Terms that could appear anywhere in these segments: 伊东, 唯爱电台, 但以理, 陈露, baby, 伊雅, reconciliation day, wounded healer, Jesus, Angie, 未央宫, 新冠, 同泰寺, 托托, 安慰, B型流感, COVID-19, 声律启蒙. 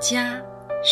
家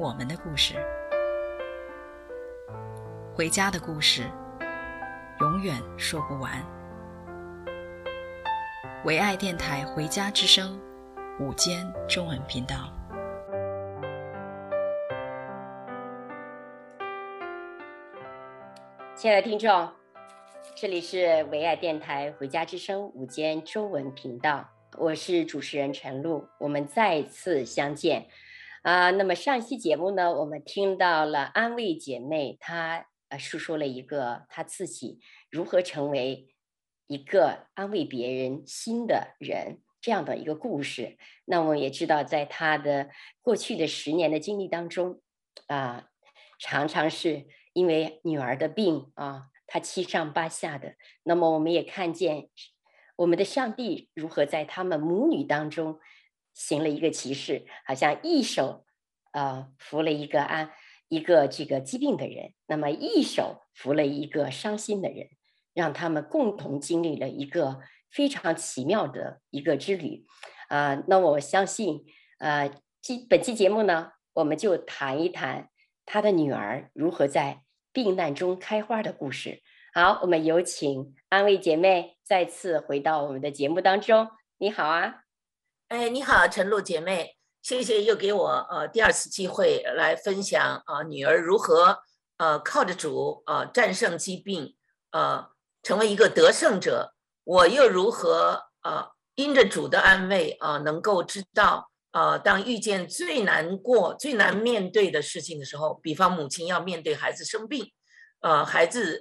我们的故事，回家的故事，永远说不完。唯爱电台回家之声午间中文频道。亲爱的听众，这里是唯爱电台回家之声午间中文频道，我是主持人陈露，我们再次相见。那么上期节目呢，我们听到了安慰姐妹，她述说了一个她自己如何成为一个安慰别人新的人这样的一个故事。那我们也知道，在她的过去的10年的经历当中，常常是因为女儿的病啊，她七上八下的。那么我们也看见我们的上帝如何在他们母女当中行了一个奇事，好像一手扶了一个这个疾病的人，那么一手扶了一个伤心的人，让他们共同经历了一个非常奇妙的一个之旅那我相信本期节目呢，我们就谈一谈他的女儿如何在病难中开花的故事。好，我们有请安慰姐妹再次回到我们的节目当中。你好啊。哎，你好陈露姐妹，谢谢又给我第二次机会来分享女儿如何靠着主战胜疾病成为一个得胜者，我又如何因着主的安慰能够知道当遇见最难过最难面对的事情的时候，比方母亲要面对孩子生病孩子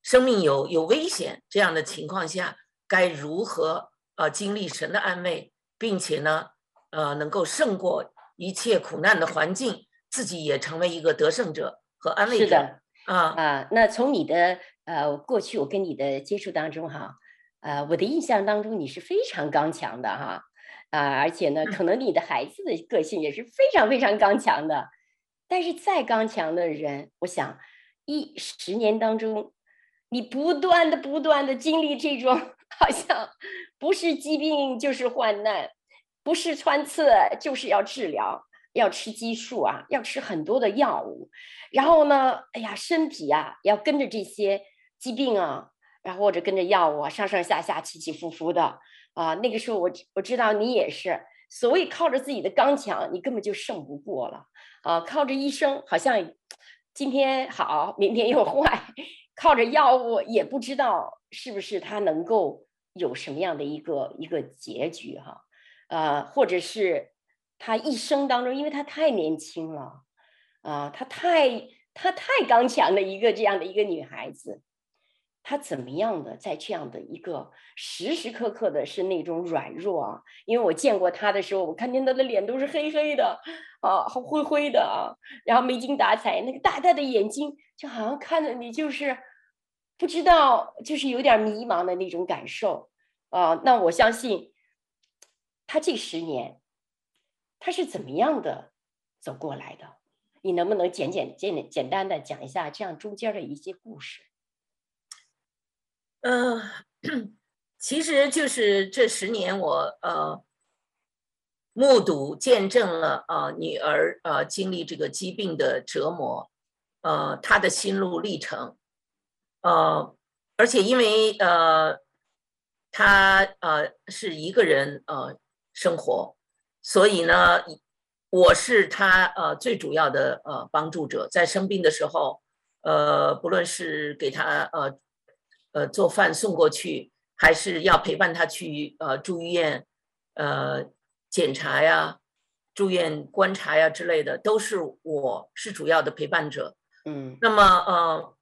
生命有危险，这样的情况下该如何经历神的安慰，并且呢能够胜过一切苦难的环境，自己也成为一个得胜者和安慰者。是的那从你的过去我跟你的接触当中哈我的印象当中你是非常刚强的哈。而且呢，可能你的孩子的个性也是非常非常刚强的，但是再刚强的人，我想10年当中，你不断的经历这种好像不是疾病就是患难，不是穿刺就是要治疗，要吃激素啊，要吃很多的药物，然后呢，哎呀，身体啊要跟着这些疾病啊，然后或者跟着药物啊上上下下起起伏伏的。那个时候我知道你也是所谓靠着自己的刚强你根本就胜不过了靠着医生好像今天好明天又坏，靠着药物也不知道是不是它能够有什么样的一个结局或者是他一生当中，因为他太年轻了他太刚强的一个这样的一个女孩子，他怎么样的在这样的一个时时刻刻的是那种软弱啊？因为我见过他的时候，我看见他的脸都是黑黑的灰灰的然后没精打采，那个大大的眼睛就好像看着你就是不知道，就是有点迷茫的那种感受那我相信他这10年他是怎么样的走过来的？你能不能简单的讲一下这样中间的一些故事？其实就是这10年我目睹见证了女儿经历这个疾病的折磨她的心路历程而且因为她是一个人生活，所以呢我是她最主要的帮助者，在生病的时候不论是给她做饭送过去，还是要陪伴他去住院检查呀、住院观察呀之类的，都是我是主要的陪伴者。那么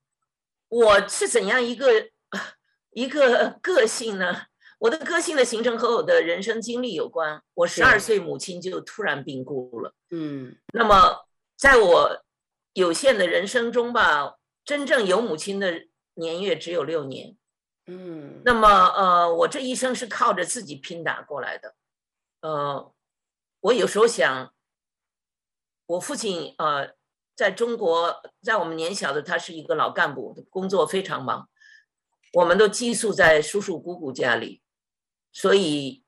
我是怎样一个个性呢？我的个性的形成和我的人生经历有关。我12岁母亲就突然病故了那么在我有限的人生中吧，真正有母亲的年月只有6年。嗯，那么我这一生是靠着自己拼打过来的。我有时候想，我父亲在中国，在我们年小的，他是一个老干部，工作非常忙，我们都寄宿在叔叔姑姑家里，所以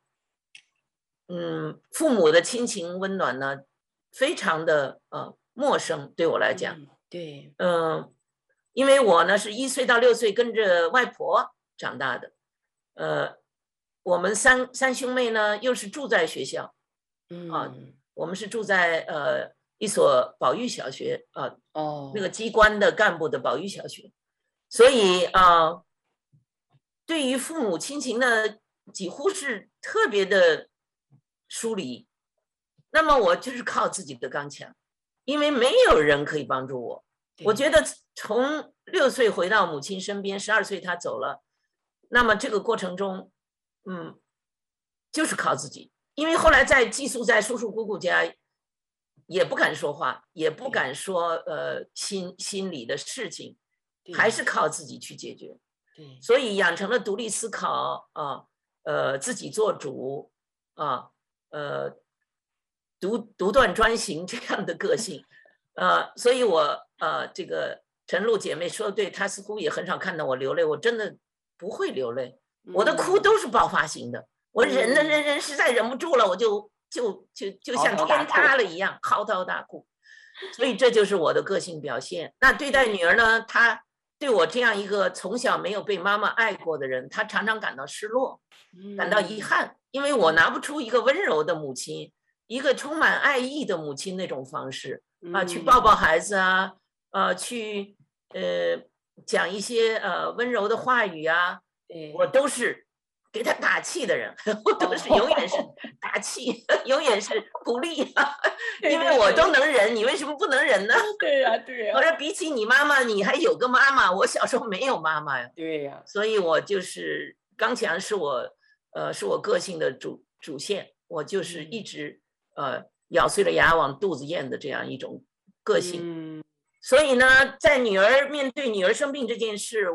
父母的亲情温暖呢，非常的陌生对我来讲。对，因为我呢是1岁到6岁跟着外婆长大的，我们三兄妹呢又是住在学校，我们是住在一所保育小学那个机关的干部的保育小学，所以对于父母亲情呢，几乎是特别的疏离。那么我就是靠自己的刚强，因为没有人可以帮助我。我觉得从6岁回到母亲身边，12岁她走了，那么这个过程中，就是靠自己。因为后来在寄宿在叔叔姑姑家，也不敢说话，也不敢说心里的事情，还是靠自己去解决。对，所以养成了独立思考自己做主独断专行这样的个性。所以我这个陈露姐妹说对，她似乎也很少看到我流泪，我真的不会流泪，我的哭都是爆发型的。我忍实在忍不住了，我就像天塌了一样嚎啕大哭。所以这就是我的个性表现。那对待女儿呢，她对我这样一个从小没有被妈妈爱过的人，她常常感到失落，感到遗憾，因为我拿不出一个温柔的母亲，一个充满爱意的母亲那种方式去抱抱孩子去讲一些温柔的话语我都是给他打气的人，我都是永远是打气，永远是鼓励因为我都能忍，你为什么不能忍呢？对呀。我说比起你妈妈，你还有个妈妈，我小时候没有妈妈呀。对呀。所以我就是刚强，是我个性的主线，我就是一直咬碎了牙往肚子咽的这样一种个性。所以呢，在面对女儿生病这件事，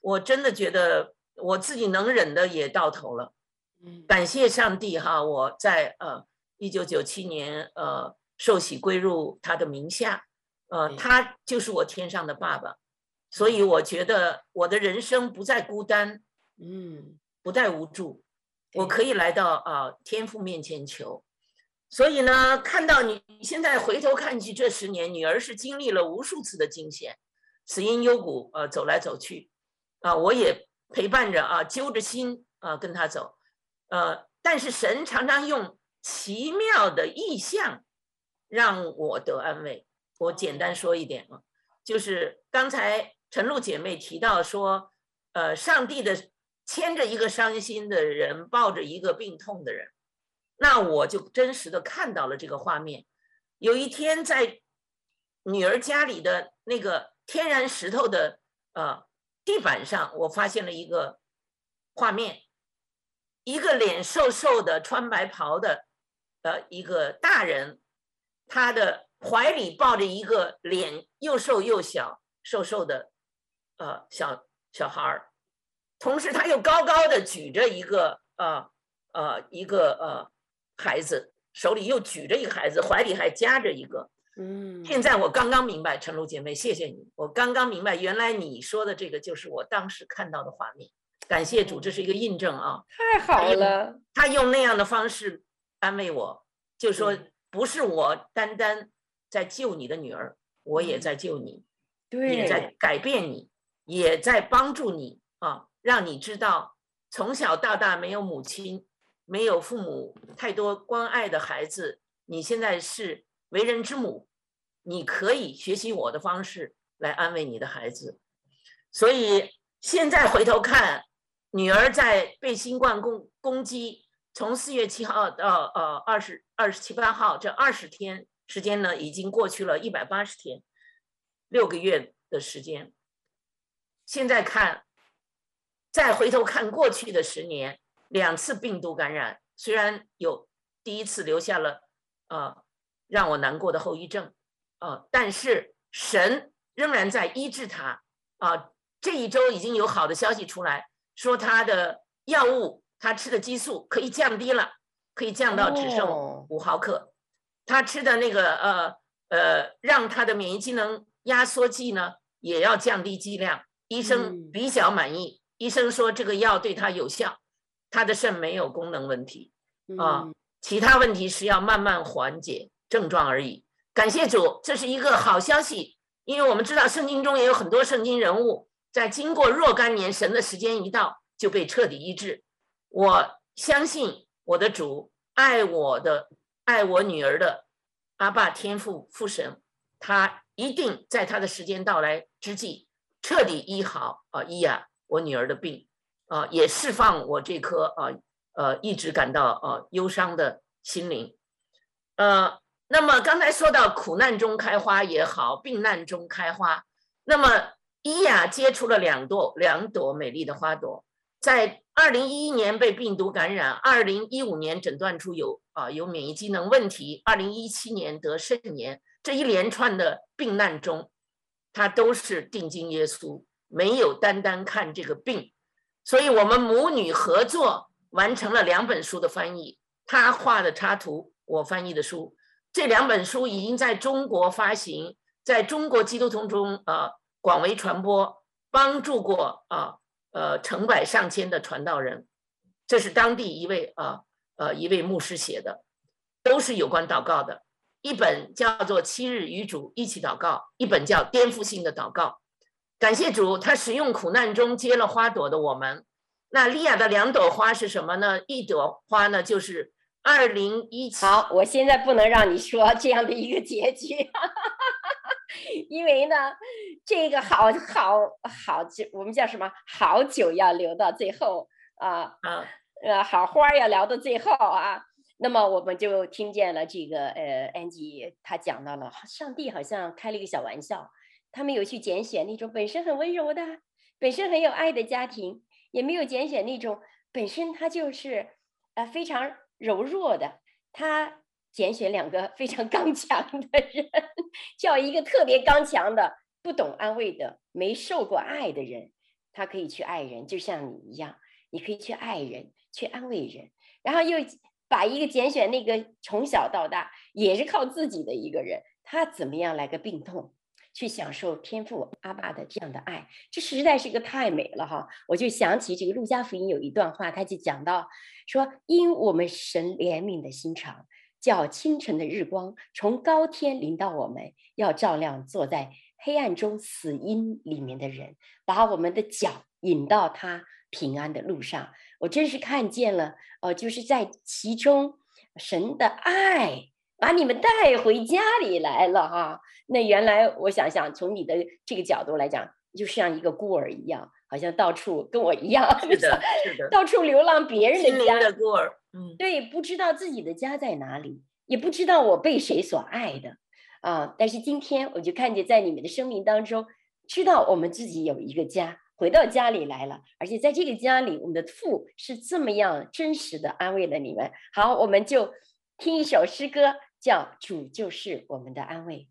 我真的觉得我自己能忍的也到头了。感谢上帝哈，我在1997年受洗归入他的名下，他就是我天上的爸爸，所以我觉得我的人生不再孤单，不再无助，我可以来到天父面前求。所以呢，看到你现在回头看去，这10年女儿是经历了无数次的惊险，死因幽谷走来走去我也陪伴着揪着心跟他走但是神常常用奇妙的意象让我得安慰。我简单说一点就是刚才陈露姐妹提到说上帝的牵着一个伤心的人，抱着一个病痛的人，那我就真实的看到了这个画面。有一天在女儿家里的那个天然石头的地板上，我发现了一个画面，一个脸瘦瘦的穿白袍的一个大人，他的怀里抱着一个脸又瘦又小瘦的小孩，同时他又高高的举着一个孩子，手里又举着一个孩子，怀里还夹着一个。现在我刚刚明白，陈露姐妹，谢谢你，我刚刚明白，原来你说的这个就是我当时看到的画面。感谢主，这是一个印证太好了。他用那样的方式安慰我，就说不是我单单在救你的女儿，我也在救你，也在改变你，也在帮助你让你知道从小到大没有母亲，没有父母太多关爱的孩子，你现在是为人之母，你可以学习我的方式来安慰你的孩子。所以现在回头看，女儿在被新冠攻击，从4月7号到27、28号这20天时间呢，已经过去了180天，6个月的时间。现在看，再回头看过去的10年，2次病毒感染，虽然有第一次留下了让我难过的后遗症但是神仍然在医治他啊。这一周已经有好的消息出来，说他的药物，他吃的激素可以降低了，可以降到只剩5毫克。他吃的那个让他的免疫机能压缩剂呢，也要降低剂量。医生比较满意，医生说这个药对他有效，他的肾没有功能问题啊，其他问题是要慢慢缓解症状而已。感谢主，这是一个好消息，因为我们知道圣经中也有很多圣经人物，在经过若干年，神的时间一到就被彻底医治。我相信我的主爱我的，爱我女儿的阿爸天父父神，他一定在他的时间到来之际彻底医好伊雅我女儿的病也释放我这颗一直感到忧伤的心灵。那么刚才说到苦难中开花也好，病难中开花，那么伊雅结出了两朵美丽的花朵，在2011年被病毒感染，2015年诊断出有免疫机能问题，2017年得肾炎，这一连串的病难中，他都是定睛耶稣，没有单单看这个病，所以我们母女合作完成了2本书的翻译，他画的插图，我翻译的书，这2本书已经在中国发行，在中国基督徒中广为传播，帮助过成百上千的传道人。这是当地一位牧师写的，都是有关祷告的。一本叫做7日与主一起祷告，一本叫颠覆性的祷告。感谢主，他使用苦难中结了花朵的我们。那利亚的2朵花是什么呢？一朵花呢，就是2017。好，我现在不能让你说这样的一个结局。因为呢，这个好久，我们叫什么？好久要留到最后啊，好花要聊到最后啊。那么我们就听见了这个Angie 他讲到了，上帝好像开了一个小玩笑，他们有去拣选那种本身很温柔的、本身很有爱的家庭，也没有拣选那种本身他就是非常柔弱的，他。拣选2个非常刚强的人，叫一个特别刚强的、不懂安慰的、没受过爱的人，他可以去爱人，就像你一样，你可以去爱人、去安慰人。然后又把一个拣选那个从小到大也是靠自己的一个人，他怎么样来个病痛，去享受天父阿爸的这样的爱，这实在是个太美了哈！我就想起这个路加福音有一段话，他就讲到说：“因我们神怜悯的心肠。”叫清晨的日光从高天临到我们，要照亮坐在黑暗中死荫里面的人，把我们的脚引到他平安的路上。我真是看见了就是在其中神的爱把你们带回家里来了哈。那原来我想从你的这个角度来讲，就像一个孤儿一样，好像到处跟我一样，是的到处流浪别人的家的孤儿，对，不知道自己的家在哪里，也不知道我被谁所爱的但是今天我就看见在你们的生命当中，知道我们自己有一个家，回到家里来了，而且在这个家里我们的父是这么样真实的安慰了你们。好，我们就听一首诗歌，叫主就是我们的安慰。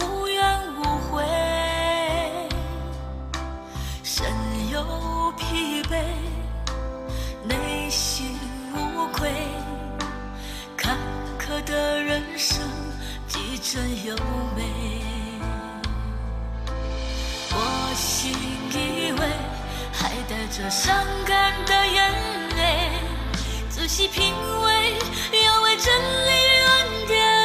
无怨无悔，身有疲惫，内心无愧。坎坷的人生几帧优美，我信以为还带着伤感的眼泪，仔细品味，愿为真理恩典。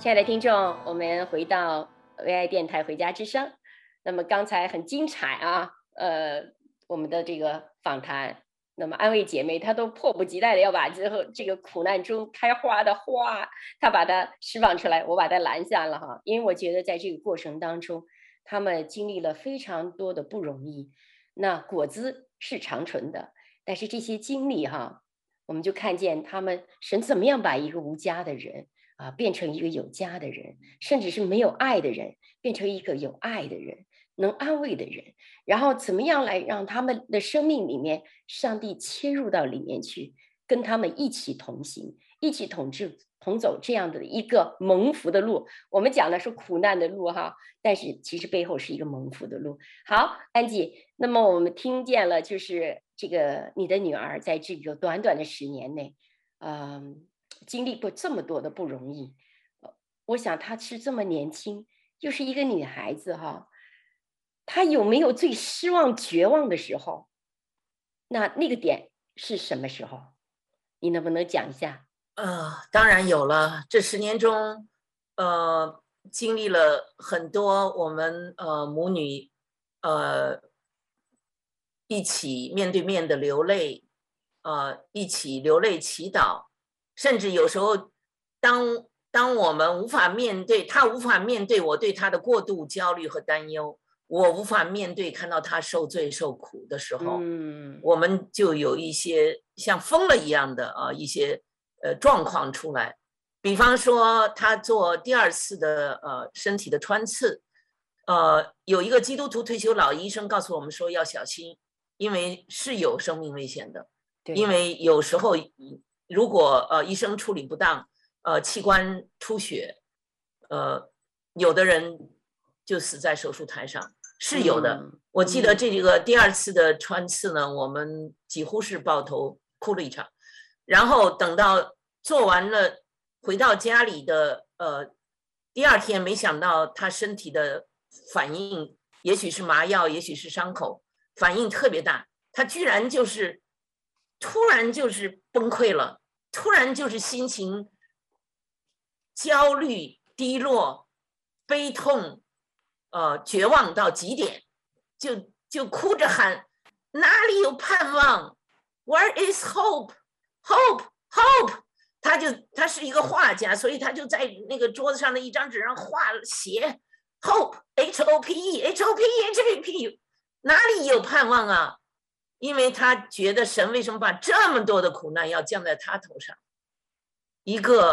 亲爱的听众，我们回到 VI 电台《回家之声》。那么刚才很精彩啊，我们的这个访谈，那么安慰姐妹她都迫不及待的要把这个苦难中开花的花，她把它释放出来，我把它拦下了哈，因为我觉得在这个过程当中，她们经历了非常多的不容易。那果子是长存的，但是这些经历哈，我们就看见她们神怎么样把一个无家的人。 啊，变成一个有家的人，甚至是没有爱的人，变成一个有爱的人，能安慰的人。然后怎么样来让他们的生命里面，上帝切入到里面去，跟他们一起同行，一起统治、同走这样的一个蒙福的路。我们讲的是苦难的路哈，但是其实背后是一个蒙福的路。好，安吉，那么我们听见了，就是这个你的女儿在这个短短的10年内，经历过这么多的不容易，我想她是这么年轻，又是一个女孩子哈，她有没有最失望、绝望的时候？那个点是什么时候？你能不能讲一下？当然有了。这10年中，经历了很多，我们母女一起面对面的流泪，一起流泪祈祷。 甚至有时候，当我们无法面对他，无法面对我对他的过度焦虑和担忧，我无法面对看到他受罪受苦的时候，我们就有一些像疯了一样的一些状况出来。比方说，他做第2次的身体的穿刺，有一个基督徒退休老医生告诉我们说要小心，因为是有生命危险的，因为有时候。 如果医生处理不当，器官出血，有的人就死在手术台上，是有的。我记得这个第2次的穿刺呢，我们几乎是抱头哭了一场。然后等到做完了，回到家里的第2天，没想到他身体的反应，也许是麻药，也许是伤口，反应特别大，他居然就是。 突然就是崩溃了，突然就是心情焦虑、低落、悲痛，绝望到极点，就哭着喊：“哪里有盼望 ？Where is hope? Hope, hope！” 他是一个画家，所以他就在那个桌子上的一张纸上画了写 “hope, h o p e, h o p e, h o p e”， 哪里有盼望啊？ 因为他觉得神为什么把这么多的苦难要降在他头上？一个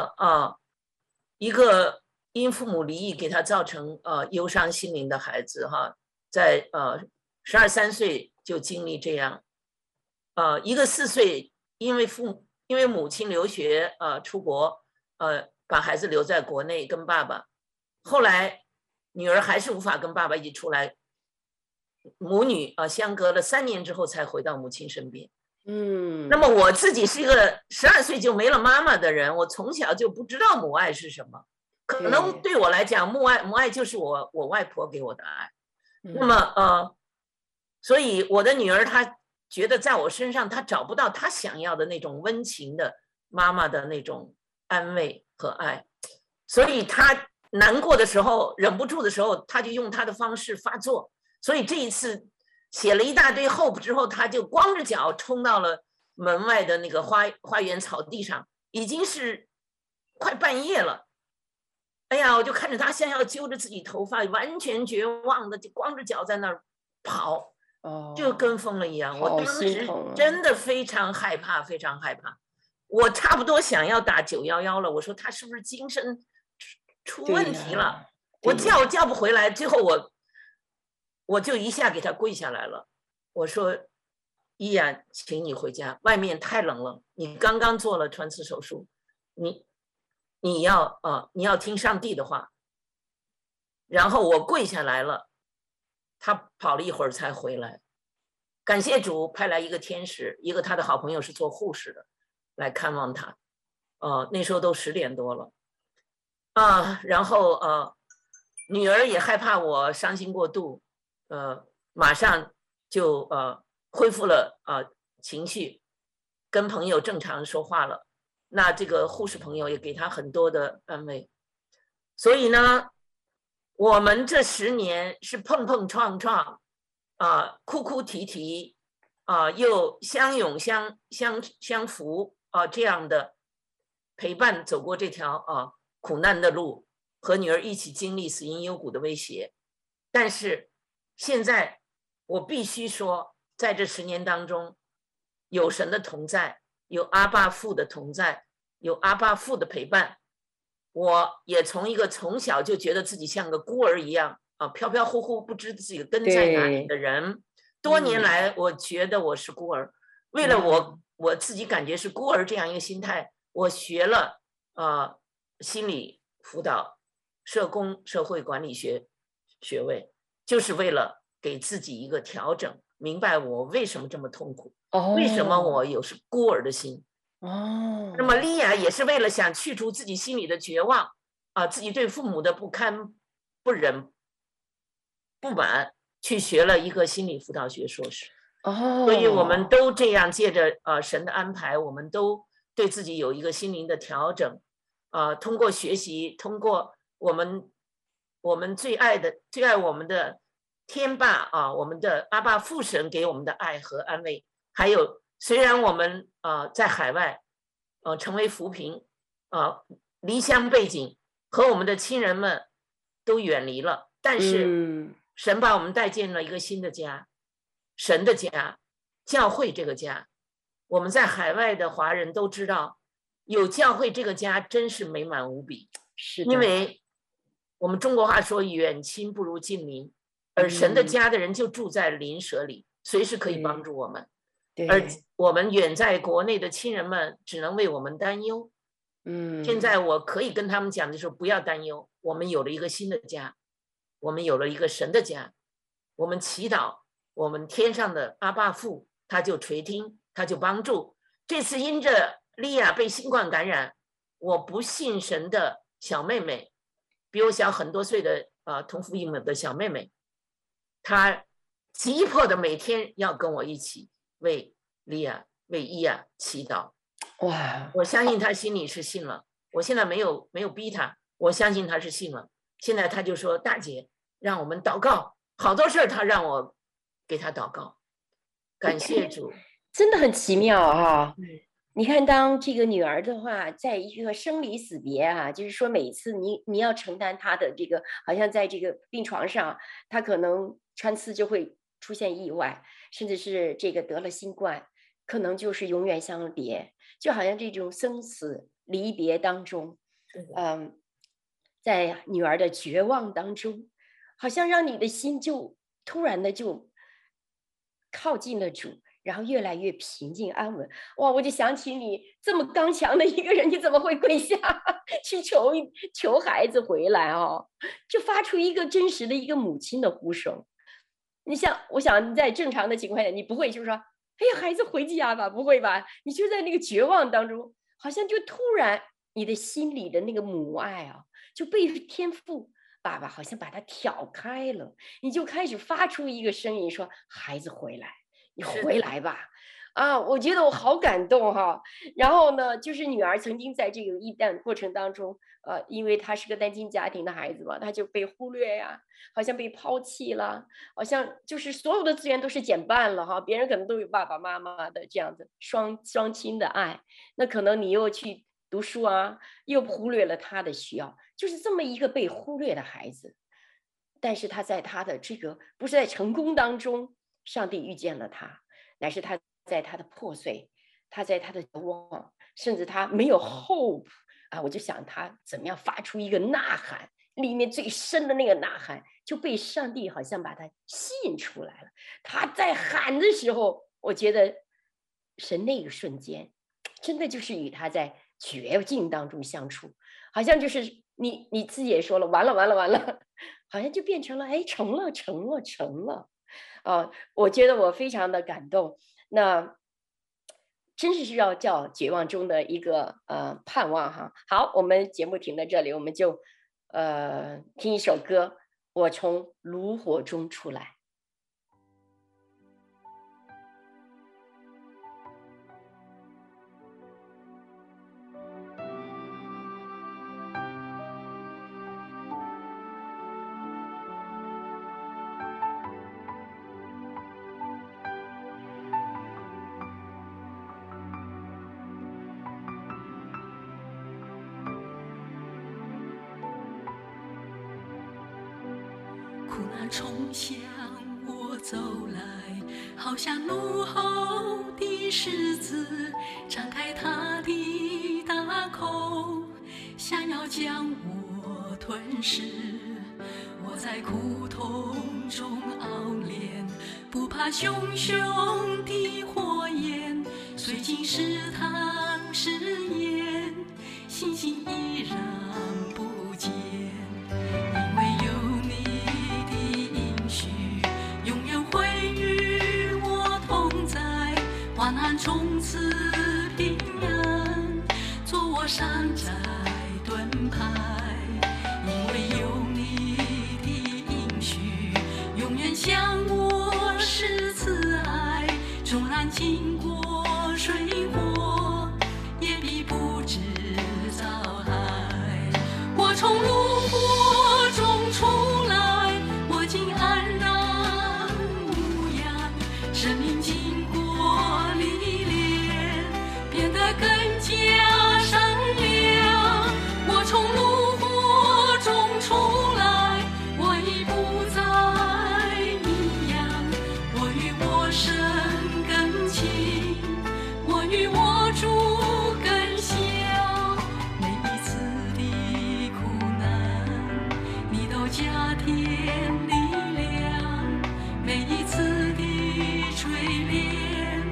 因父母离异给他造成忧伤心灵的孩子哈，在12、13岁就经历这样，一个4岁因为母亲留学出国把孩子留在国内跟爸爸，后来女儿还是无法跟爸爸一起出来。 母女相隔了3年之后才回到母亲身边，嗯，那么我自己是一个12岁就没了妈妈的人，我从小就不知道母爱是什么。可能对我来讲，母爱就是我外婆给我的爱。那么所以我的女儿她觉得在我身上她找不到她想要的那种温情的妈妈的那种安慰和爱，所以她难过的时候忍不住的时候，她就用她的方式发作。所以这一次写了一大堆 hope 之后，她就光着脚冲到了门外的那个花园草地上，已经是快半夜了。哎呀，我就看着他像要揪着自己头发，完全绝望的就光着脚在那儿跑，就跟疯了一样。我当时真的非常害怕，非常害怕。我差不多想要打911了，我说他是不是精神出问题了？我叫不回来，最后我就一下给他跪下来了。我说：“依然，请你回家，外面太冷了。你刚刚做了穿刺手术，你要听上帝的话。”然后我跪下来了，他跑了一会儿才回来。感谢主派来一个天使，一个他的好朋友是做护士的，来看望他。那时候都10点多了啊。然后女儿也害怕我伤心过度，马上就恢复了情绪，跟朋友正常说话了。那这个护士朋友也给他很多的安慰，所以呢，我们这10年是碰碰撞撞，哭哭啼啼，又相拥相扶这样的陪伴走过这条苦难的路，和女儿一起经历死因幽谷的威胁。但是现在我必须说，在这10年当中，有神的同在，有阿爸父的同在，有阿爸父的陪伴，我也从一个从小就觉得自己像个孤儿一样飘飘忽忽不知自己根在哪里的人，多年来我觉得我是孤儿。为了我自己感觉是孤儿这样一个心态，我学了心理辅导、社工、社会管理学学位，就是为了给自己一个调整，明白我为什么这么痛苦，为什么我有是孤儿的心。那么莉亚也是为了想去除自己心里的绝望自己对父母的不堪不忍不满，去学了一个心理辅导学硕士。所以我们都这样借着神的安排，我们都对自己有一个心灵的调整通过学习，通过我们最爱我们的天爸我们的阿爸父神给我们的爱和安慰。还有，虽然我们在海外成为扶贫离乡背景，和我们的亲人们都远离了，但是神把我们带进了一个新的家，神的家，教会这个家。我们在海外的华人都知道，有教会这个家真是美满无比。是因为我们中国话说远亲不如近邻，而神的家的人就住在邻舍里，随时可以帮助我们。而我们远在国内的亲人们只能为我们担忧。现在我可以跟他们讲的时候，不要担忧，我们有了一个新的家，我们有了一个神的家，我们祈祷，我们天上的阿爸父他就垂听，他就帮助。这次因着莉亚被新冠感染，我不信神的小妹妹，比我小很多岁的同父异母的小妹妹，她急迫的每天要跟我一起为莉亚、为伊亚祈祷。哇！我相信他心里是信了。我现在没有逼他，我相信他是信了。现在他就说：“大姐，让我们祷告。”好多事儿他让我给他祷告。感谢主，真的很奇妙啊！你看，当这个女儿的话，在一个生离死别就是说每次你要承担她的这个，好像在这个病床上，她可能穿刺就会出现意外，甚至是这个得了新冠，可能就是永远相别，就好像这种生死离别当中，在女儿的绝望当中，好像让你的心就突然的就靠近了主，然后越来越平静安稳。哇，我就想起你这么刚强的一个人，你怎么会跪下去求孩子回来就发出一个真实的一个母亲的呼声。我想你在正常的情况下，你不会就是说哎呀，孩子回家吧，不会吧？你就在那个绝望当中，好像就突然你的心里的那个母爱啊，就被天父爸爸好像把它挑开了，你就开始发出一个声音说：“孩子回来，你回来吧。”啊，我觉得我好感动哈。然后呢，就是女儿曾经在这个异诞过程当中，因为她是个单亲家庭的孩子嘛，她就被忽略呀，好像被抛弃了，好像就是所有的资源都是减半了哈。别人可能都有爸爸妈妈的这样子双亲的爱，那可能你又去读书啊，又忽略了她的需要，就是这么一个被忽略的孩子。但是她在她的这个不是在成功当中，上帝遇见了她，乃是她。在他的破碎，他在他的绝望，甚至他没有 hope 啊！我就想他怎么样发出一个呐喊，里面最深的那个呐喊就被上帝好像把他吸引出来了。他在喊的时候，我觉得神那个瞬间真的就是与他在绝境当中相处，好像就是你自己也说了，完了完了完了，好像就变成了哎，成了啊！我觉得我非常的感动。那真是要叫绝望中的一个盼望哈。好，我们节目停在这里，我们就听一首歌，我从炉火中出来。苦难冲向我走来，好像怒吼的狮子，张开它的大口，想要将我吞噬。我在苦痛中熬炼，不怕熊熊的火焰，虽经是糖是盐，信心依然不减。患难中赐平安，做我山寨盾牌，因为有你的应许，永远向我是慈爱，纵然经过水火，也必不致遭害。我从炉火中出来，我竟安然无恙，生命经过历练，变得更加善良。我从炉火中出来，我已不再一样。我与我神更亲，我与我主更像。每一次的苦难，你都加添力量。每一次的锤炼，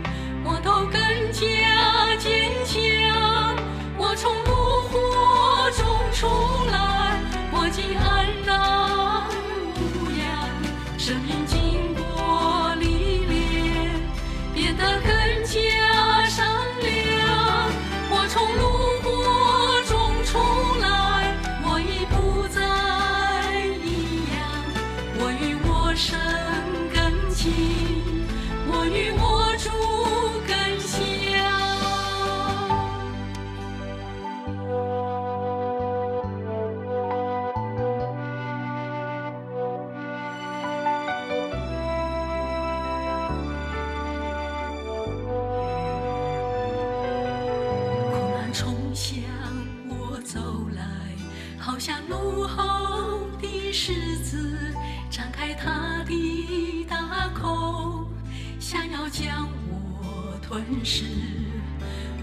我都更加坚强。我从炉火中出来，我竟安然无恙。生命经过历练，变得更加善良。我从炉火中出来，我已不再一样。我与我神更亲，我与我主。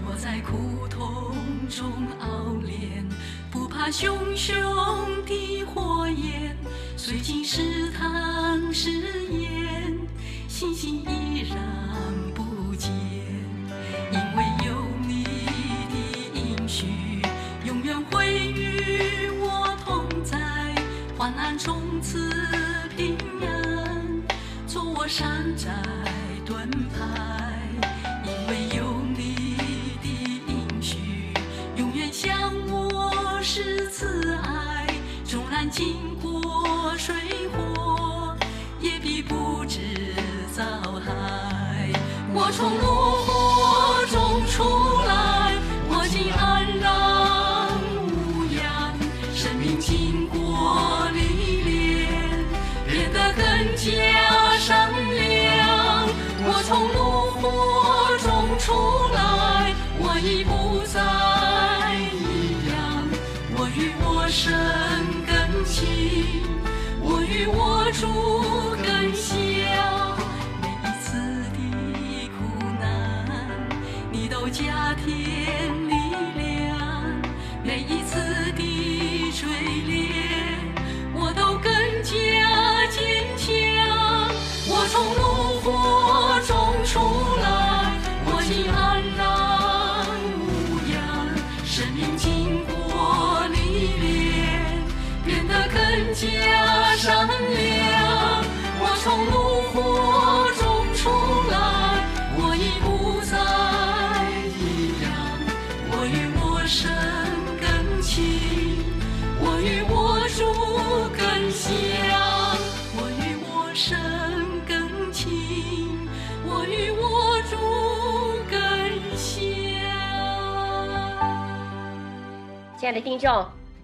我在苦痛中熬炼，不怕熊熊的火焰，虽经是糖是盐，信心依然不减。因为有你的应许，永远会与我同在，患难中赐平安，做我山寨盾牌。经过水火，也必不知遭害。我从怒火中出来，我竟安然无恙。生命经过历练，变得更加善良。我从怒火中出来，我已不再。 神更亲，我与我主更相。每一次的苦难，你都加添力量；每一次的锤炼，我都更加坚强。我从怒火中出来，我竟安然无恙。生命经过历练。 更加善良，我从怒火中出来，我已不再一样。我与我神更亲，我与我主更相。我与我神更亲，我与我主更相。亲爱的听众。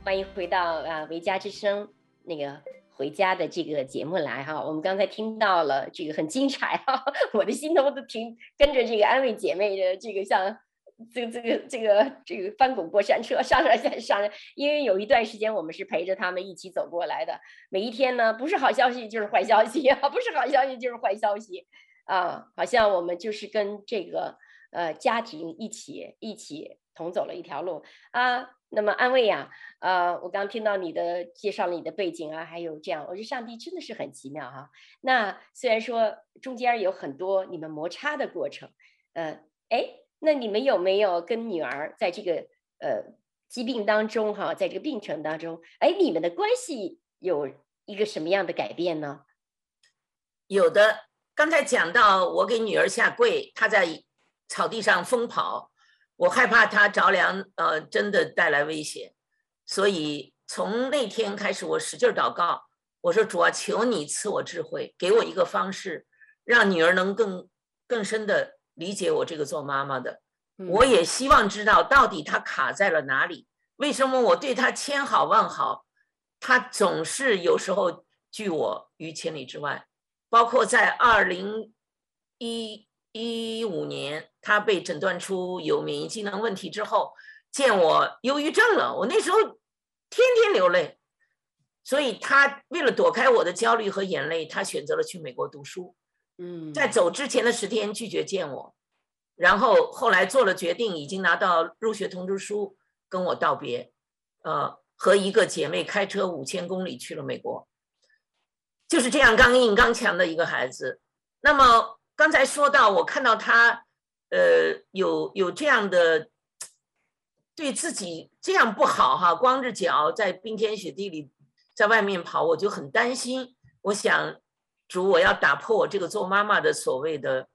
欢迎回到维嘉之声那个回家的这个节目来哈，我们刚才听到了这个很精彩哈，我的心头都停跟着这个安慰姐妹的这个像这个翻滚过山车上来，因为有一段时间我们是陪着他们一起走过来的，每一天呢不是好消息就是坏消息啊，不是好消息就是坏消息啊，好像我们就是跟这个家庭一起同走了一条路啊。 那么安慰呀、我刚听到你的介绍了你的背景啊，还有这样，我觉得上帝真的是很奇妙哈、啊。那虽然说中间有很多你们摩擦的过程，那你们有没有跟女儿在这个疾病当中哈、啊，在这个病程当中，你们的关系有一个什么样的改变呢？有的，刚才讲到我给女儿下跪，她在草地上疯跑。 我害怕他着凉，真的带来威胁，所以从那天开始，我使劲祷告，我说主啊，求你赐我智慧，给我一个方式，让女儿能更深的理解我这个做妈妈的。我也希望知道到底她卡在了哪里，为什么我对她千好万好，她总是有时候拒我于千里之外，包括在2015年，他被诊断出有免疫机能问题之后，见我忧郁症了。我那时候天天流泪，所以他为了躲开我的焦虑和眼泪，他选择了去美国读书。在走之前的10天拒绝见我，然后后来做了决定，已经拿到入学通知书，跟我道别。和一个姐妹开车5000公里去了美国，就是这样刚硬刚强的一个孩子。那么。 刚才说到，我看到他，有这样的对自己这样不好哈，光着脚在冰天雪地里在外面跑，我就很担心。我想，主，我要打破我这个做妈妈的所谓的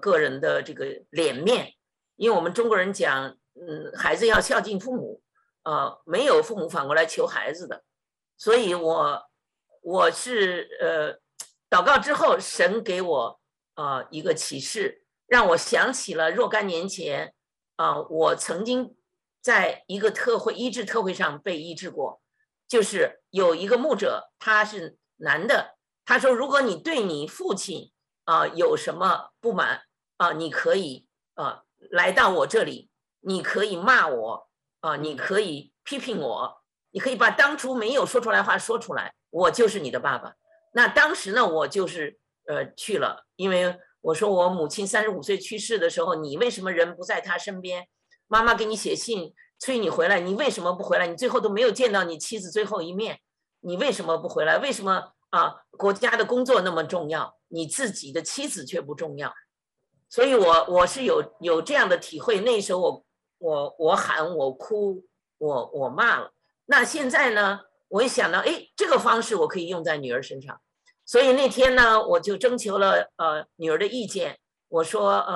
个人的这个脸面，因为我们中国人讲，孩子要孝敬父母，没有父母反过来求孩子的，所以我是祷告之后，神给我。 一个启示让我想起了若干年前，我曾经在一个医治特会上被医治过，就是有一个牧者，他是男的，他说如果你对你父亲有什么不满你可以来到我这里，你可以骂我你可以批评我，你可以把当初没有说出来话说出来，我就是你的爸爸。那当时呢，我就是。 去了，因为我说我母亲35岁去世的时候，你为什么人不在她身边？妈妈给你写信催你回来，你为什么不回来？你最后都没有见到你妻子最后一面，你为什么不回来？为什么国家的工作那么重要，你自己的妻子却不重要？所以我是有这样的体会。那时候我喊我哭我骂了。那现在呢，我一想到这个方式我可以用在女儿身上。 所以那天呢，我就征求了女儿的意见。我说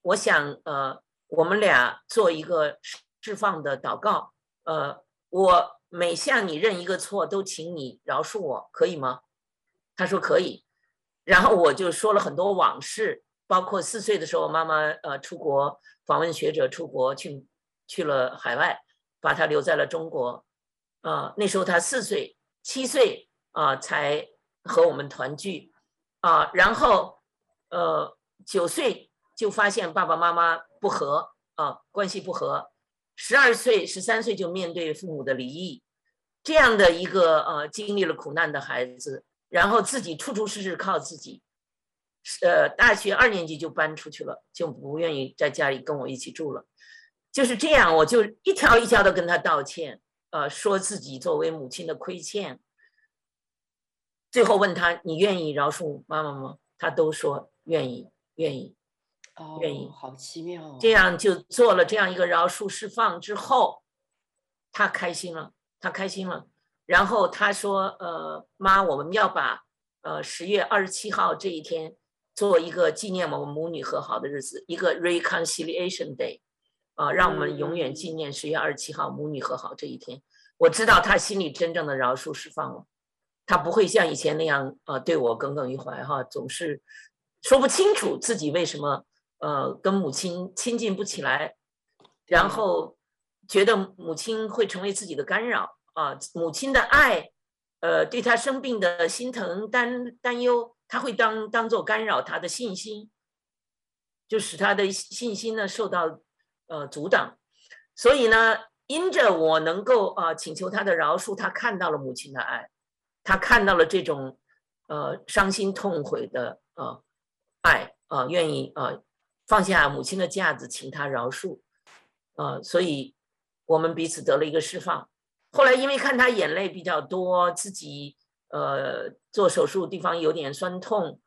我想我们俩做一个释放的祷告。我每下你认一个错都请你饶恕我，可以吗？他说可以。然后我就说了很多往事，包括4岁的时候妈妈出国访问学者，出国去了海外，把他留在了中国。那时候他4岁，7岁才和我们团聚然后9岁就发现爸爸妈妈不和关系不和，12岁、13岁就面对父母的离异，这样的一个经历了苦难的孩子，然后自己处处事事靠自己，大学2年级就搬出去了，就不愿意在家里跟我一起住了，就是这样，我就一条一条的跟他道歉，说自己作为母亲的亏欠，最后问他你愿意饶恕妈妈吗？他都说愿意。好奇妙这样就做了这样一个饶恕释放之后，他开心了。然后他说妈，我们要把10月27号这一天做一个纪念我们母女和好的日子，一个 reconciliation day， 让我们永远纪念10月27号母女和好这一天。我知道他心里真正的饶恕释放了，他不会像以前那样对我耿耿于怀哈，总是说不清楚自己为什么跟母亲亲近不起来，然后觉得母亲会成为自己的干扰母亲的爱对他生病的心疼担忧，他会当做干扰他的信心，就使他的信心呢受到阻挡。所以呢，因着我能够请求他的饶恕，他看到了母亲的爱，他看到了这种伤心痛悔的爱愿意放下母亲的架子，请他饶恕所以我们彼此得了一个释放。后来因为看他眼泪比较多，自己做手术地方有点酸痛，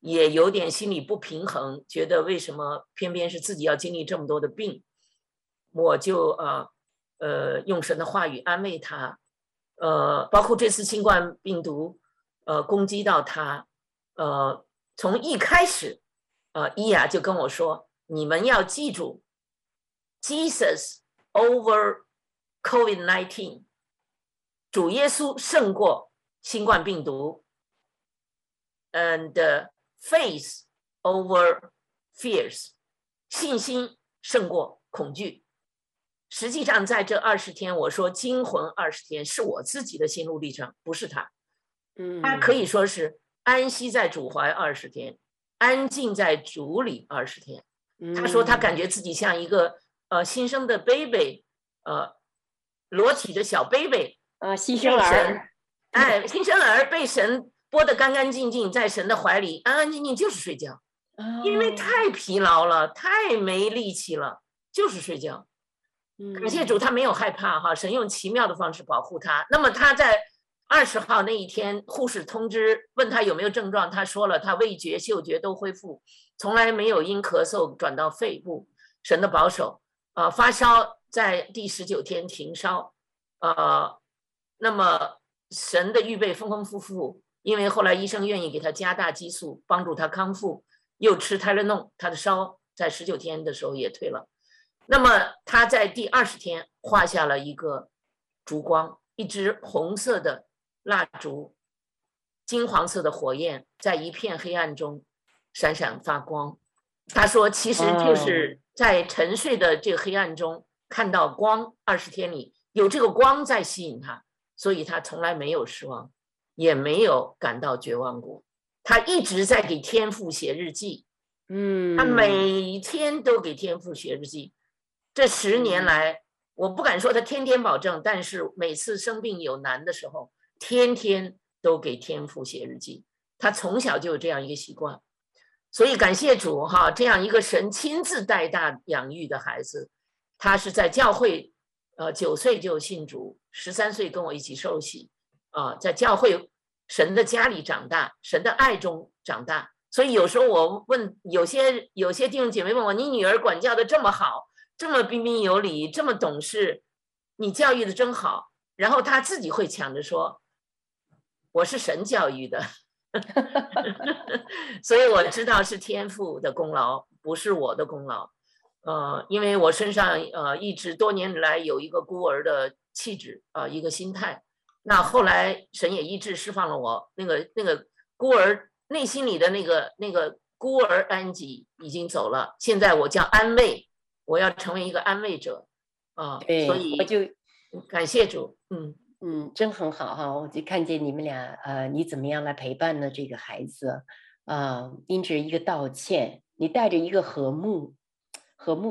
也有点心理不平衡，觉得为什么偏偏是自己要经历这么多的病，我就用神的话语安慰他。包括这次新冠病毒攻击到他从一开始伊雅就跟我说，你们要记住 Jesus over COVID-19， 主耶稣胜过新冠病毒， and faith over fears， 信心胜过恐惧。实际上在这20天，我说惊魂20天是我自己的心路历程，不是他。他可以说是安息在主怀20天，安静在主里20天。他说他感觉自己像一个新生的 baby， 裸体的小 baby， 新生儿，新生儿被神剥得干干净净，在神的怀里安安静静，就是睡觉，因为太疲劳了，太没力气了，就是睡觉。感谢主，他没有害怕哈，神用奇妙的方式保护他。那么他在20号那一天，护士通知问他有没有症状，他说了，他味觉、嗅觉都恢复，从来没有因咳嗽转到肺部，神的保守。发烧在第19天停烧，那么神的预备丰丰富富，因为后来医生愿意给他加大激素，帮助他康复，又吃泰勒诺，他的烧在19天的时候也退了。那么他在第20天画下了一个烛光，一支红色的蜡烛，金黄色的火焰在一片黑暗中闪闪发光。他说其实就是在沉睡的这个黑暗中看到光，20天里有这个光在吸引他，所以他从来没有失望，也没有感到绝望过。他一直在给天父写日记，他每天都给天父写日记。这10年来，我不敢说他天天保证，但是每次生病有难的时候，天天都给天父写日记。他从小就有这样一个习惯，所以感谢主哈，这样一个神亲自带大养育的孩子，他是在教会，9岁就信主，13岁跟我一起受洗，在教会神的家里长大，神的爱中长大。所以有时候我问有些弟兄姐妹问我，你女儿管教的这么好，这么彬彬有礼，这么懂事，你教育的真好。然后他自己会抢着说，我是神教育的所以我知道是天父的功劳，不是我的功劳。因为我身上一直多年来有一个孤儿的气质一个心态。那后来神也医治释放了我，那个孤儿内心里的那个孤儿安吉已经走了，现在我叫安慰，我要成为一个安慰者啊。对，所以我就感谢主，真很好哈。我就看见你们俩你怎么样来陪伴呢这个孩子因着一个道歉，你带着一个和睦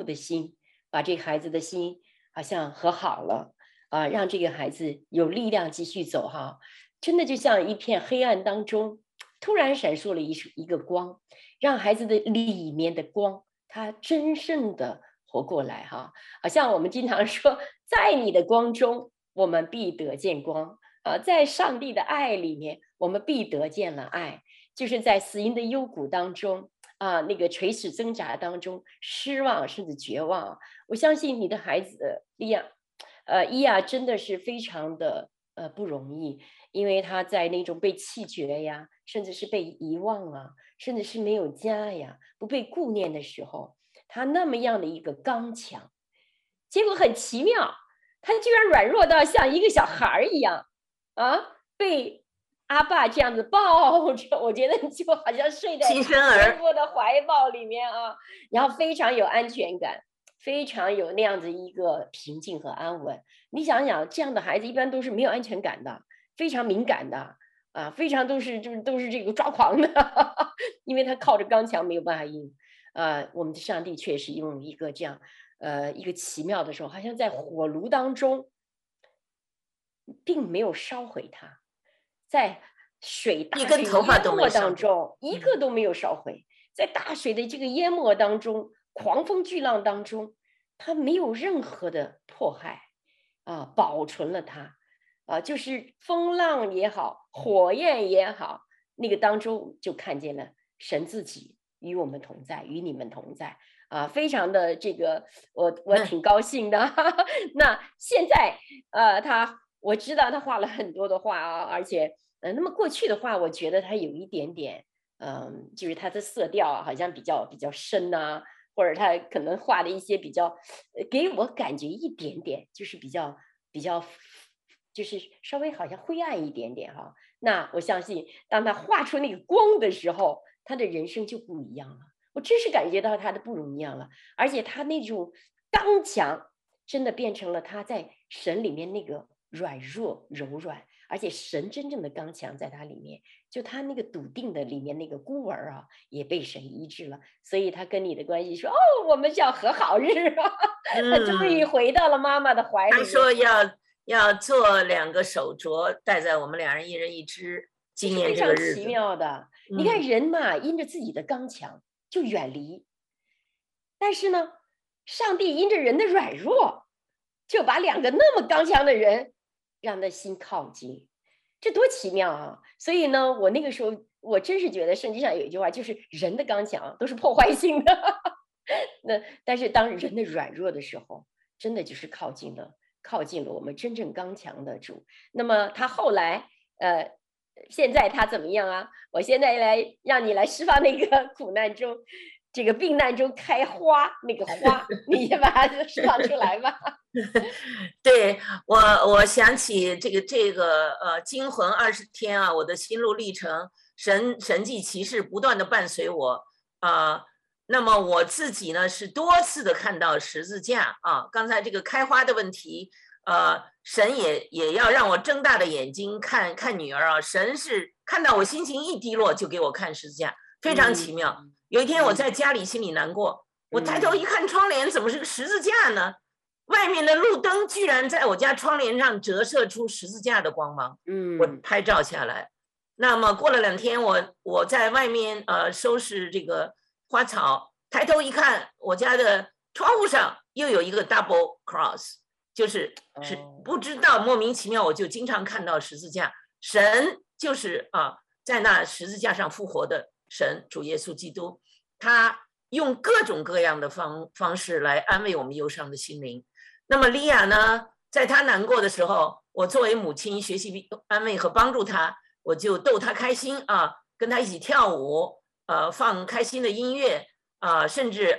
的心，把这个孩子的心好像和好了让这个孩子有力量继续走哈。真的就像一片黑暗当中突然闪烁了一个光，让孩子的里面的光他真正的活过来哈。好像我们经常说，在你的光中我们必得见光在上帝的爱里面我们必得见了爱，就是在死荫的幽谷当中那个垂死挣扎当中，失望甚至绝望。我相信你的孩子伊亚真的是非常的不容易，因为他在那种被弃绝呀，甚至是被遗忘啊，甚至是没有家呀，不被顾念的时候，他那么样的一个刚强，结果很奇妙，他居然软弱到像一个小孩一样被阿爸这样子抱着，我觉得就好像睡在天父的怀抱里面然后非常有安全感，非常有那样子一个平静和安稳。你想想，这样的孩子一般都是没有安全感的，非常敏感的非常都是这个抓狂的因为他靠着刚强没有办法赢我们的上帝确实用一个这样一个奇妙的时候，好像在火炉当中并没有烧毁他，在水大水淹没当中一个都没有烧毁，在大水的这个淹没当中，狂风巨浪当中，他没有任何的迫害保存了他就是风浪也好，火焰也好，那个当中就看见了神自己与我们同在，与你们同在非常的这个我挺高兴的那现在我知道他画了很多的画而且那么过去的画我觉得他有一点点就是他的色调好像比较深或者他可能画的一些比较给我感觉一点点就是比较就是稍微好像灰暗一点点那我相信当他画出那个光的时候，他的人生就不一样了，我真是感觉到他的不容易了，而且他那种刚强真的变成了他在神里面那个软弱柔软，而且神真正的刚强在他里面，就他那个笃定的里面那个孤儿也被神医治了，所以他跟你的关系说我们叫和好日他终于回到了妈妈的怀里。他说要做两个手镯戴在我们两人一人一只，纪念这个日子，非常奇妙的你看人嘛因着自己的刚强就远离，但是呢上帝因着人的软弱就把两个那么刚强的人让他心靠近，这多奇妙所以呢我那个时候我真是觉得圣经上有一句话，就是人的刚强都是破坏性的但是当人的软弱的时候，真的就是靠近了我们真正刚强的主。那么他后来现在他怎么样我现在来让你来释放那个苦难中这个病难中开花那个花你先把它释放出来吧对，我想起这个惊魂20天我的心路历程，神迹奇事不断的伴随我那么我自己呢是多次的看到十字架刚才这个开花的问题神也要让我睁大的眼睛看女儿神是看到我心情一低落就给我看十字架，非常奇妙有一天我在家里心里难过我抬头一看窗帘怎么是个十字架呢外面的路灯居然在我家窗帘上折射出十字架的光芒我拍照下来。那么过了2天我在外面收拾这个花草，抬头一看我家的窗户上又有一个 double cross， 就是不知道莫名其妙我就经常看到十字架，神就是在那十字架上复活的神主耶稣基督，他用各种各样的方式来安慰我们忧伤的心灵。那么莉亚呢在她难过的时候，我作为母亲学习安慰和帮助她，我就逗她开心跟她一起跳舞放开心的音乐甚至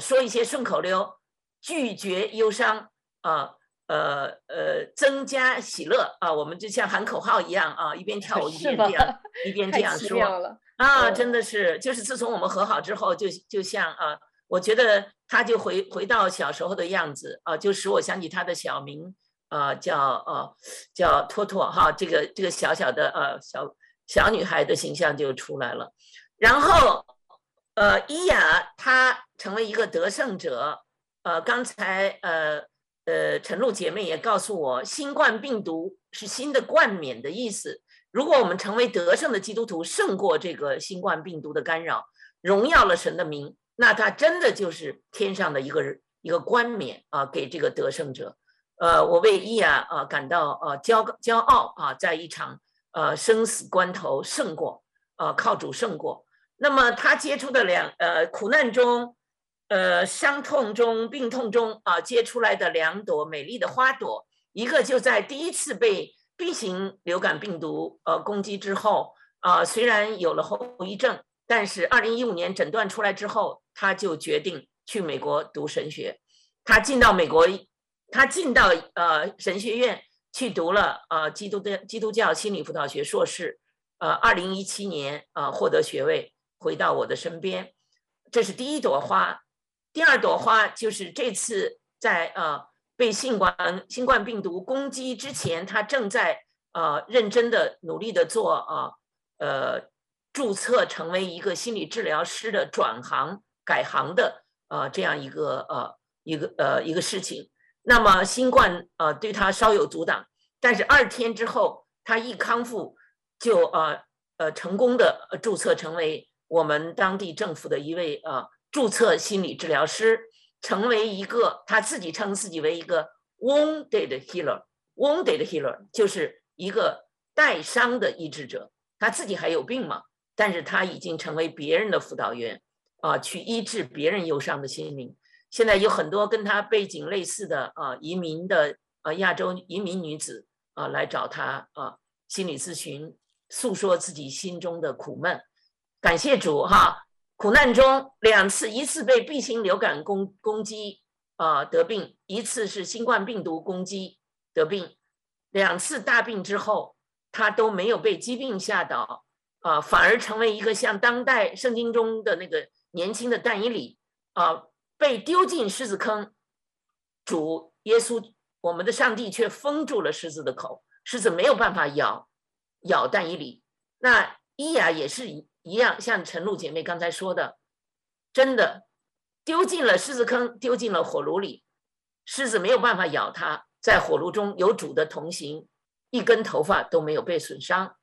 说一些顺口溜，拒绝忧伤啊，增加喜乐啊，我们就像喊口号一样啊，一边跳舞一边这样说啊，真的是，就是自从我们和好之后，就像啊，我觉得他就回到小时候的样子啊，就使我想起他的小名啊，叫托托哈，这个小小的小女孩的形象就出来了。然后伊雅她成为一个得胜者。刚才陈露姐妹也告诉我，新冠病毒是新的冠冕的意思。如果我们成为得胜的基督徒，胜过这个新冠病毒的干扰，荣耀了神的名，那他真的就是天上的一个冠冕啊，给这个得胜者。我为伊雅感到骄傲啊，在一场生死关头胜过，靠主胜过。那么他接触的苦难中，伤痛中，病痛中啊，结出来的2朵美丽的花朵，一个就在第一次被 B 型流感病毒攻击之后啊，虽然有了后遗症，但是2015年诊断出来之后，他就决定去美国读神学。他进到神学院。去读了基督教心理辅导学硕士，2017年获得学位，回到我的身边。这是第一朵花。第二朵花就是这次在被新冠病毒攻击之前，他正在认真的努力的做注册成为一个心理治疗师的改行的这样一个事情。那么新冠对他稍有阻挡，但是2天之后他一康复就成功的注册成为我们当地政府的一位注册心理治疗师，成为一个他自己称自己为一个 wounded healer。 wounded healer 就是一个带伤的医治者，他自己还有病嘛，但是他已经成为别人的辅导员去医治别人忧伤的心灵。现在有很多跟他背景类似的亚洲移民女子来找他心理咨询，诉说自己心中的苦闷。感谢主哈，苦难中2次，一次被 B 型流感攻击得病，一次是新冠病毒攻击得病，2次大病之后，他都没有被疾病吓倒反而成为一个像当代圣经中的那个年轻的但以理被丢进狮子坑，主耶稣我们的上帝却封住了狮子的口，狮子没有办法咬但以理。那伊雅也是一样，像陈露姐妹刚才说的，真的丢进了狮子坑，丢进了火炉里，狮子没有办法咬他，在火炉中有主的同行，一根头发都没有被损伤。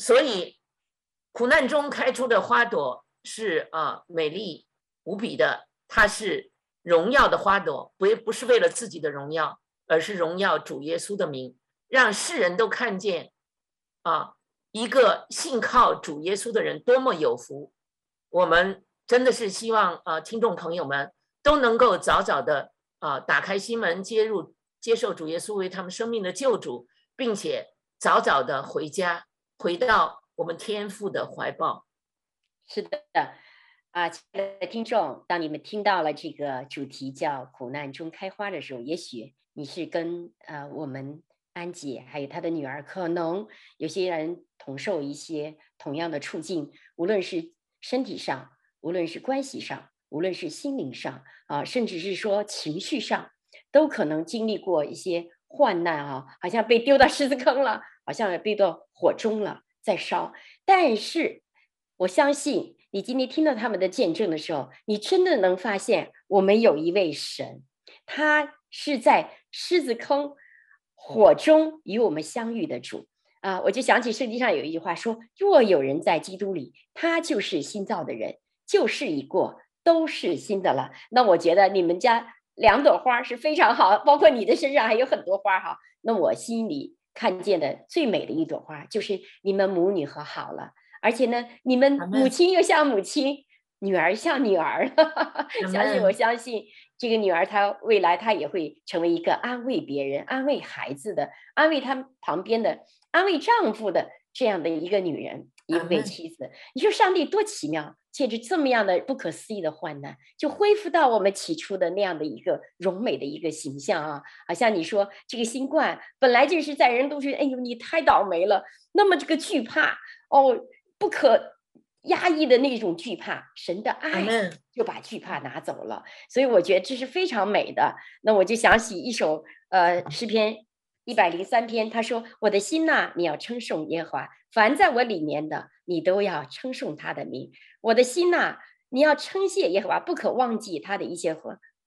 所以苦难中开出的花朵是美丽无比的，它是荣耀的花朵，不是为了自己的荣耀，而是荣耀主耶稣的名，让世人都看见一个信靠主耶稣的人多么有福。我们真的是希望听众朋友们都能够早早的打开心门，接受主耶稣为他们生命的救主，并且早早的回家，回到我们天父的怀抱。是的亲爱的听众，当你们听到了这个主题叫苦难中开花的时候，也许你是跟我们安姐还有她的女儿，可能有些人同受一些同样的处境，无论是身体上，无论是关系上，无论是心灵上甚至是说情绪上，都可能经历过一些患难好像被丢到狮子坑了，好像被到火中了在烧。但是我相信你今天听到他们的见证的时候，你真的能发现我们有一位神，他是在狮子坑火中与我们相遇的主我就想起圣经上有一句话说，若有人在基督里，他就是新造的人，旧事已过，都是新的了。那我觉得你们家2朵花是非常好，包括你的身上还有很多花那我心里看见的最美的一朵花就是你们母女和好了，而且呢，你们母亲又像母亲，女儿像女儿我相信这个女儿她未来她也会成为一个安慰别人，安慰孩子的，安慰她旁边的，安慰丈夫的这样的一个女人一位妻子。你说上帝多奇妙，借着这么样的不可思议的患难，就恢复到我们起初的那样的一个荣美的一个形象啊！好像你说这个新冠本来就是在人都是哎呦你太倒霉了，那么这个惧怕哦，不可压抑的那种惧怕，神的爱就把惧怕拿走了。所以我觉得这是非常美的。那我就想起一首诗篇103篇，他说：“我的心呐，你要称颂耶和华，凡在我里面的，你都要称颂他的名。我的心呐，你要称谢耶和华，不可忘记他的一切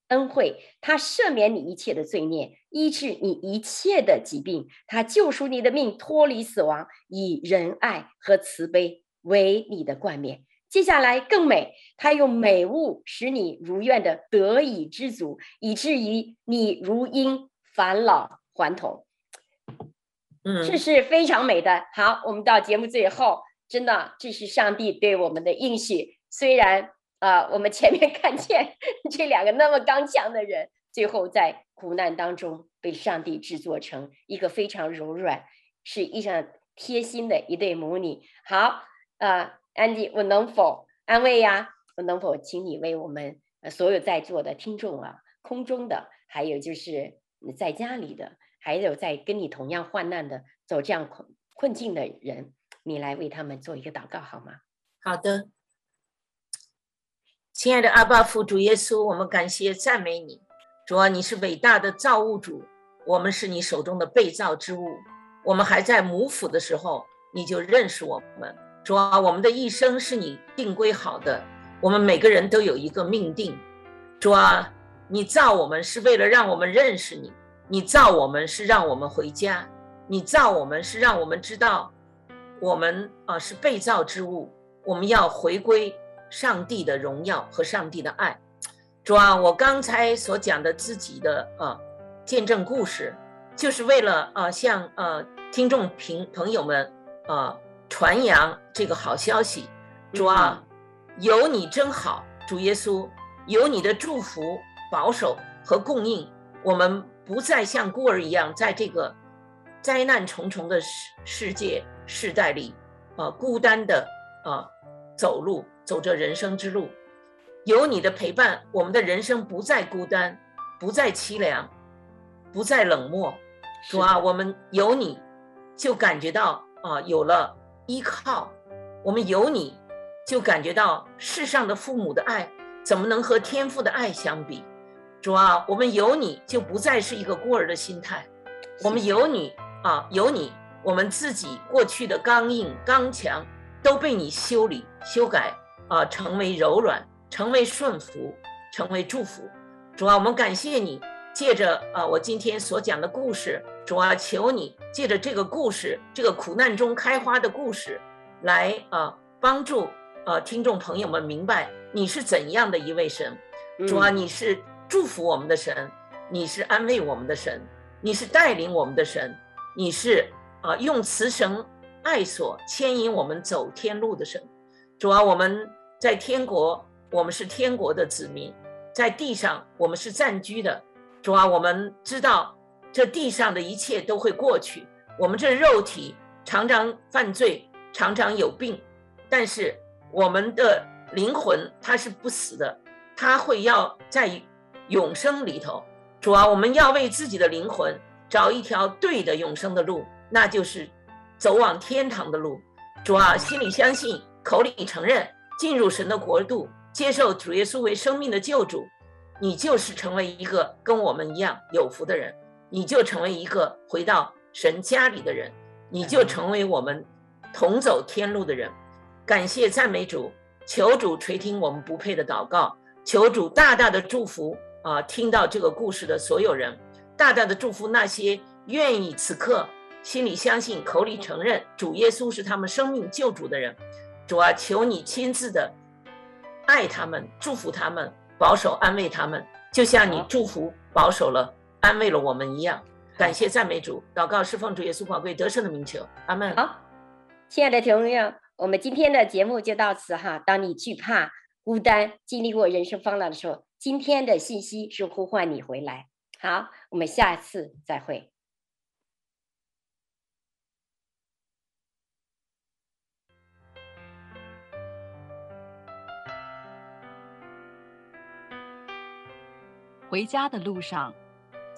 恩惠。他赦免你一切的罪孽，医治你一切的疾病，他救赎你的命，脱离死亡，以仁爱和慈悲为你的冠冕。”接下来更美，他用美物使你如愿的得以知足，以至于你如鹰返老还童。这是非常美的。好，我们到节目最后，真的这是上帝对我们的应许。虽然我们前面看见这两个那么刚强的人，最后在苦难当中被上帝制作成一个非常柔软，是非常贴心的一对母女。好，Andy， 我能否安慰呀？我能否请你为我们所有在座的听众啊，空中的，还有就是在家里的，还有在跟你同样患难的、走这样困境的人，你来为他们做一个祷告好吗？好的。亲爱的阿爸父主耶稣，我们感谢赞美你，主啊，你是伟大的造物主，我们是你手中的被造之物，我们还在母腹的时候你就认识我们。主啊，我们的一生是你定规好的，我们每个人都有一个命定。主啊，你造我们是为了让我们认识你，你造我们是让我们回家，你造我们是让我们知道我们是被造之物，我们要回归上帝的荣耀和上帝的爱。主啊，我刚才所讲的自己的见证故事，就是为了向听众朋友们传扬这个好消息。主啊，有你真好，主耶稣，有你的祝福保守和供应，我们不再像孤儿一样在这个灾难重重的世界世代里孤单的走着人生之路。有你的陪伴，我们的人生不再孤单，不再凄凉，不再冷漠。主啊，我们有你就感觉到有了依靠，我们有你就感觉到世上的父母的爱怎么能和天父的爱相比。主啊，我们有你就不再是一个孤儿的心态，我们有你有你，我们自己过去的刚硬刚强都被你修理修改成为柔软，成为顺服，成为祝福。主啊，我们感谢你，借着我今天所讲的故事，主啊，求你借着这个故事，这个苦难中开花的故事，来帮助听众朋友们明白你是怎样的一位神。主啊，你是祝福我们的神，你是安慰我们的神，你是带领我们的神，你是用慈绳爱索牵引我们走天路的神。主啊，我们在天国，我们是天国的子民，在地上我们是暂居的。主啊，我们知道这地上的一切都会过去，我们这肉体常常犯罪，常常有病，但是我们的灵魂它是不死的，它会要在永生里头。主啊，我们要为自己的灵魂找一条对的永生的路，那就是走往天堂的路。主啊，心里相信，口里承认，进入神的国度，接受主耶稣为生命的救主，你就是成为一个跟我们一样有福的人，你就成为一个回到神家里的人，你就成为我们同走天路的人。感谢赞美主，求主垂听我们不配的祷告，求主大大的祝福听到这个故事的所有人，大大的祝福那些愿意此刻心里相信，口里承认主耶稣是他们生命救主的人。主啊，求你亲自的爱他们，祝福他们，保守安慰他们，就像你祝福保守了安慰了我们一样。感谢赞美主，祷告是奉主耶稣宝贵得胜的名求，阿们。好，亲爱的听众，我们今天的节目就到此哈。当你惧怕孤单，经历过人生风浪的时候，今天的信息是呼唤你回来。好，我们下次再会。回家的路上，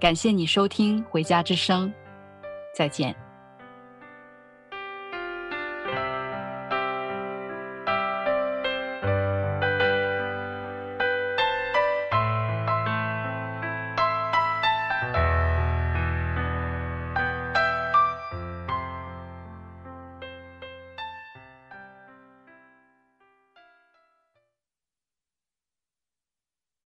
感谢你收听《回家之声》，再见。